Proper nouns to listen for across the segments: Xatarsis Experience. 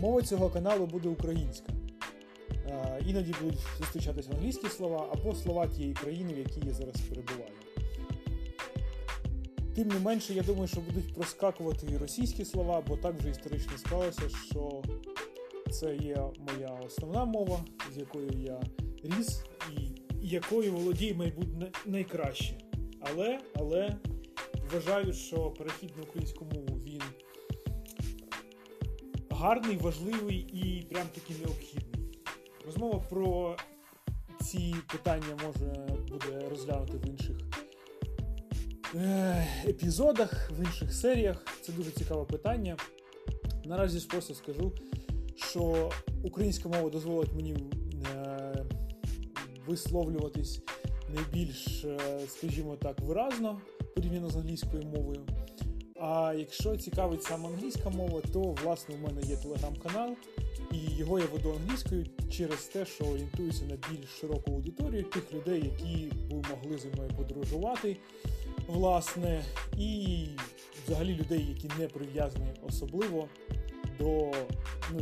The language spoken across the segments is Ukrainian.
Мова цього каналу буде українська. Іноді будуть зустрічатися англійські слова або слова тієї країни, в якій я зараз перебуваю. Тим не менше, я думаю, що будуть проскакувати і російські слова, бо так вже історично склалося, що це є моя основна мова, з якою я ріс і якою володію, мабуть, найкраще. Але вважаю, що перехід на українську мову, він гарний, важливий і прям таки необхідний. Розмова про ці питання може буде розглянути в інших епізодах, в інших серіях. Це дуже цікаве питання. Наразі просто скажу, що українська мова дозволить мені висловлюватись найбільш, скажімо так, виразно, порівняно з англійською мовою. А якщо цікавить саме англійська мова, то, власне, у мене є телеграм-канал, і його я веду англійською через те, що орієнтуюся на більш широку аудиторію тих людей, які би могли зі мною подорожувати, власне, і взагалі людей, які не прив'язані особливо до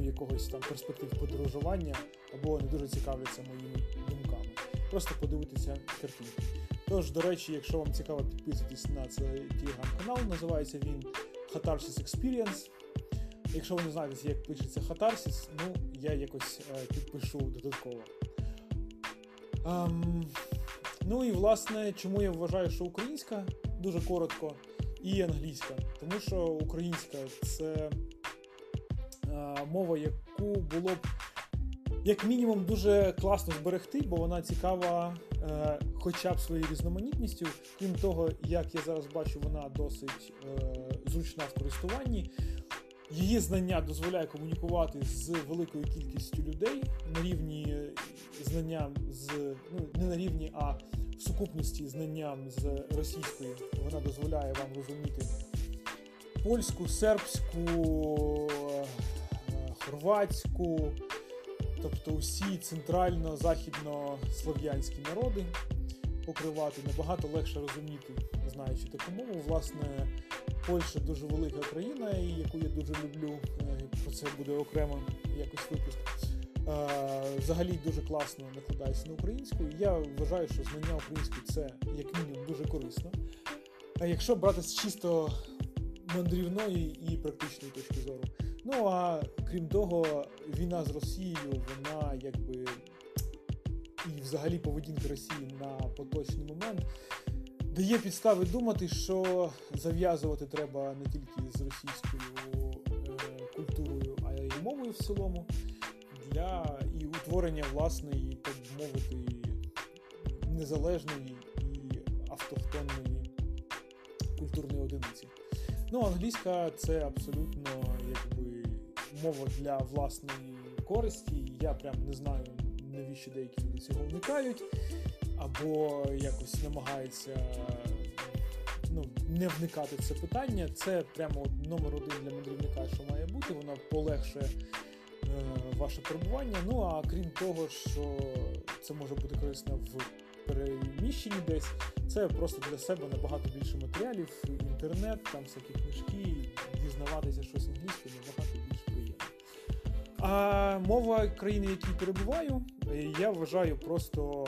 якогось там перспектив подорожування, або не дуже цікавляться моїми думками. Просто подивитися картинки. Тож, до речі, якщо вам цікаво, підписуйтесь на цей телеграм-канал, називається він Xatarsis Experience. Якщо ви не знаєте, як пишеться Xatarsis, я якось підпишу додатково. І, власне, чому я вважаю, що українська, дуже коротко, і англійська. Тому що українська – це мова, яку було б як мінімум дуже класно зберегти, бо вона цікава хоча б своєю різноманітністю. Крім того, як я зараз бачу, вона досить зручна в користуванні. Її знання дозволяє комунікувати з великою кількістю людей на рівні знання з не на рівні, а в сукупності знанням з російської. Вона дозволяє вам розуміти польську, сербську, хорватську, тобто усі центрально-західно-слов'янські народи покривати, набагато легше розуміти, знаючи таку мову. Власне, Польща дуже велика країна, яку я дуже люблю, про це буде окремо якось випуск. Взагалі дуже класно накладається на українську. Я вважаю, що знання української – це, як мінімум, дуже корисно. А якщо брати з чисто мандрівної і практичної точки зору. А крім того, війна з Росією, вона якби і взагалі поведінка Росії на поточний момент дає підстави думати, що зав'язувати треба не тільки з російською культурою, а й мовою в цілому для і утворення власної, так би мовити, незалежної і автохтонної культурної одиниці. Англійська – це абсолютно мова для власної користі. Я прям не знаю, навіщо деякі люди цього вникають, або якось намагаються не вникати в це питання. Це прямо номер один для мандрівника, що має бути. Вона полегшує ваше перебування. А крім того, що це може бути корисно в переміщенні десь, це просто для себе набагато більше матеріалів, інтернет, там всякі книжки, дізнаватися щось англійською набагато більше. А мова країни, в якій перебуваю, я вважаю просто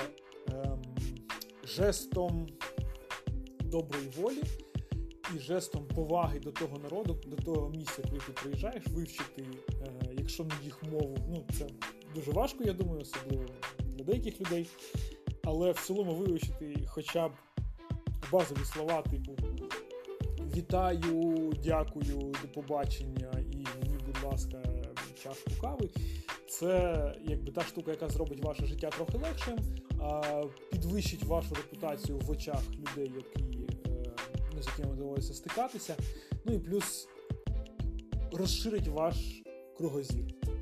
жестом доброї волі і жестом поваги до того народу, до того місця, куди ти приїжджаєш, вивчити, якщо не їх мову. Це дуже важко, я думаю, особливо для деяких людей. Але в цілому вивчити хоча б базові слова, типу «вітаю», «дякую», «до побачення» і «мені, будь ласка, чашку кави». Це якби та штука, яка зробить ваше життя трохи легшим, підвищить вашу репутацію в очах людей, з якими доводиться стикатися, і плюс розширить ваш кругозір.